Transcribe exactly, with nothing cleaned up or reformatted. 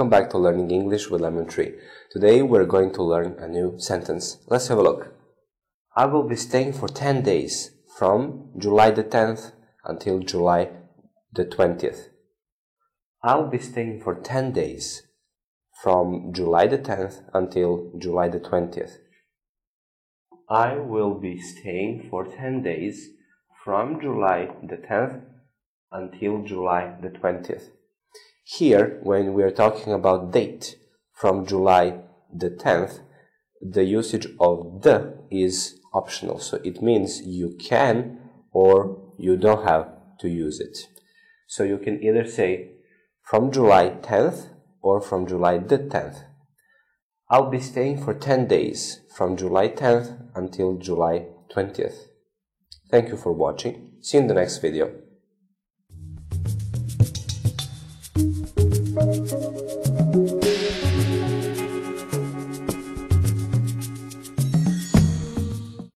Welcome back to Learning English with Lemon Tree. Today we're going to learn a new sentence. Let's have a look. I will be staying for ten days from July the tenth until July the twentieth. I'll be staying for ten days from July the tenth until July the twentieth. I will be staying for ten days from July the tenth until July the twentieth.Here, when we are talking about date from July the tenth, the usage of the is optional. So it means you can or you don't have to use it. So you can either say from July tenth or from July the tenth. I'll be staying for ten days from July tenth until July twentieth. Thank you for watching. See you in the next video.